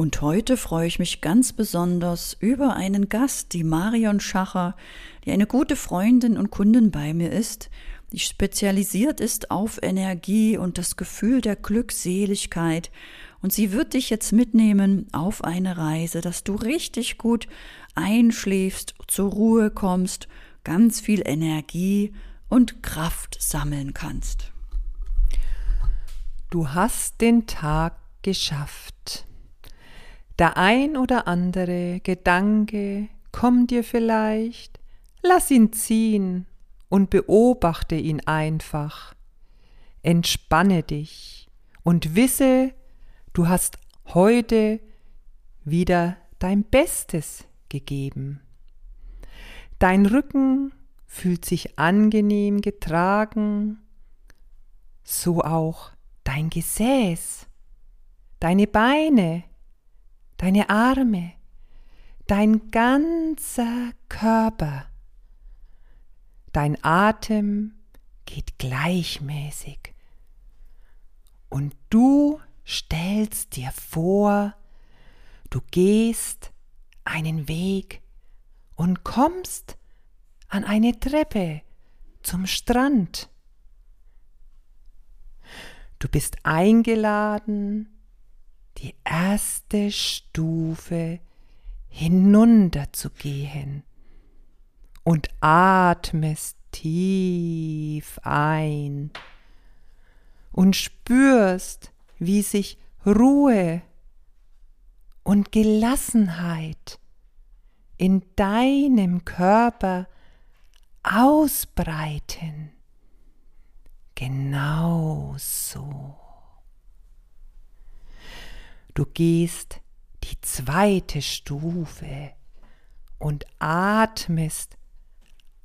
Und heute freue ich mich ganz besonders über einen Gast, die Marion Schacher, die eine gute Freundin und Kundin bei mir ist, die spezialisiert ist auf Energie und das Gefühl der Glückseligkeit. Und sie wird dich jetzt mitnehmen auf eine Reise, dass du richtig gut einschläfst, zur Ruhe kommst, ganz viel Energie und Kraft sammeln kannst. Du hast den Tag geschafft. Der ein oder andere Gedanke kommt dir vielleicht, lass ihn ziehen und beobachte ihn einfach. Entspanne dich und wisse, du hast heute wieder dein Bestes gegeben. Dein Rücken fühlt sich angenehm getragen, so auch dein Gesäß, deine Beine, deine Arme, dein ganzer Körper. Dein Atem geht gleichmäßig und du stellst dir vor, du gehst einen Weg und kommst an eine Treppe zum Strand. Du bist eingeladen, die erste Stufe hinunter zu gehen und atmest tief ein und spürst, wie sich Ruhe und Gelassenheit in deinem Körper ausbreiten. Genau so. Du gehst die zweite Stufe und atmest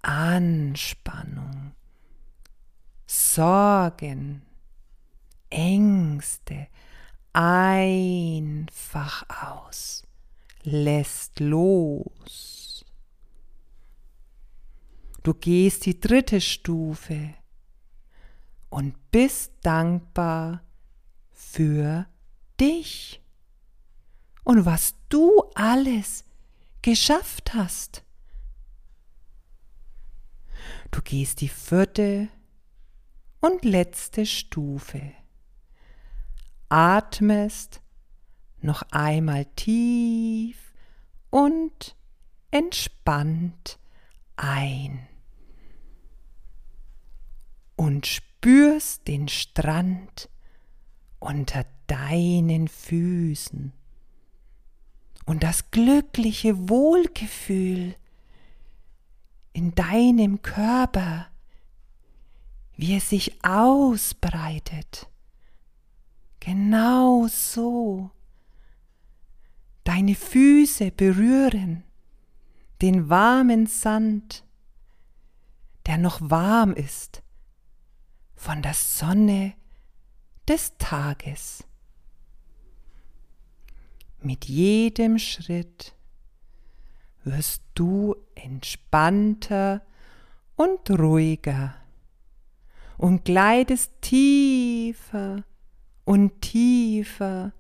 Anspannung, Sorgen, Ängste einfach aus, lässt los. Du gehst die dritte Stufe und bist dankbar für dich und was du alles geschafft hast. Du gehst die vierte und letzte Stufe, atmest noch einmal tief und entspannt ein und spürst den Strand unter deinen Füßen und das glückliche Wohlgefühl in deinem Körper, wie es sich ausbreitet. Genau so. Deine Füße berühren den warmen Sand, der noch warm ist von der Sonne des Tages. Mit jedem Schritt wirst du entspannter und ruhiger und gleitest tiefer und tiefer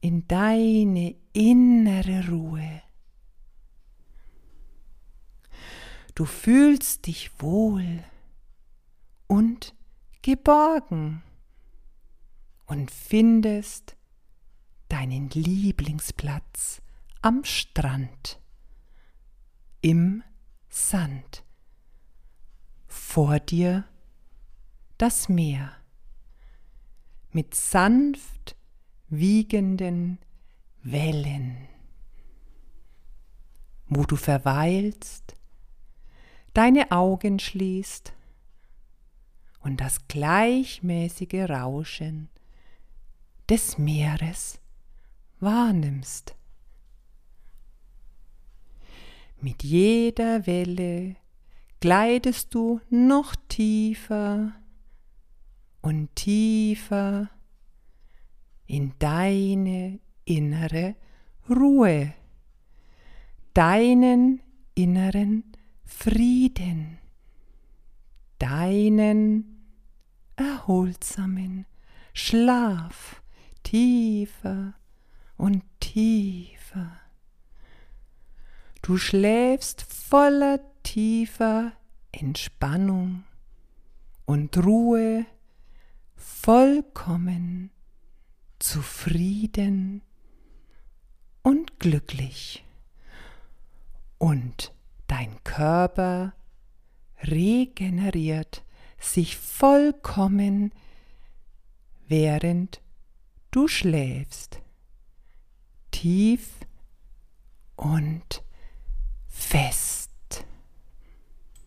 in deine innere Ruhe. Du fühlst dich wohl und geborgen und findest deinen Lieblingsplatz am Strand. Im Sand. Vor dir das Meer mit sanft wiegenden Wellen, wo du verweilst, deine Augen schließt und das gleichmäßige Rauschen des Meeres wahrnimmst. Mit jeder Welle gleitest du noch tiefer und tiefer in deine innere Ruhe, deinen inneren Frieden, deinen erholsamen Schlaf tiefer und tiefer. tiefer. Du schläfst voller tiefer Entspannung und Ruhe, vollkommen, zufrieden und glücklich. Und dein Körper regeneriert sich vollkommen, während du schläfst, tief und fest.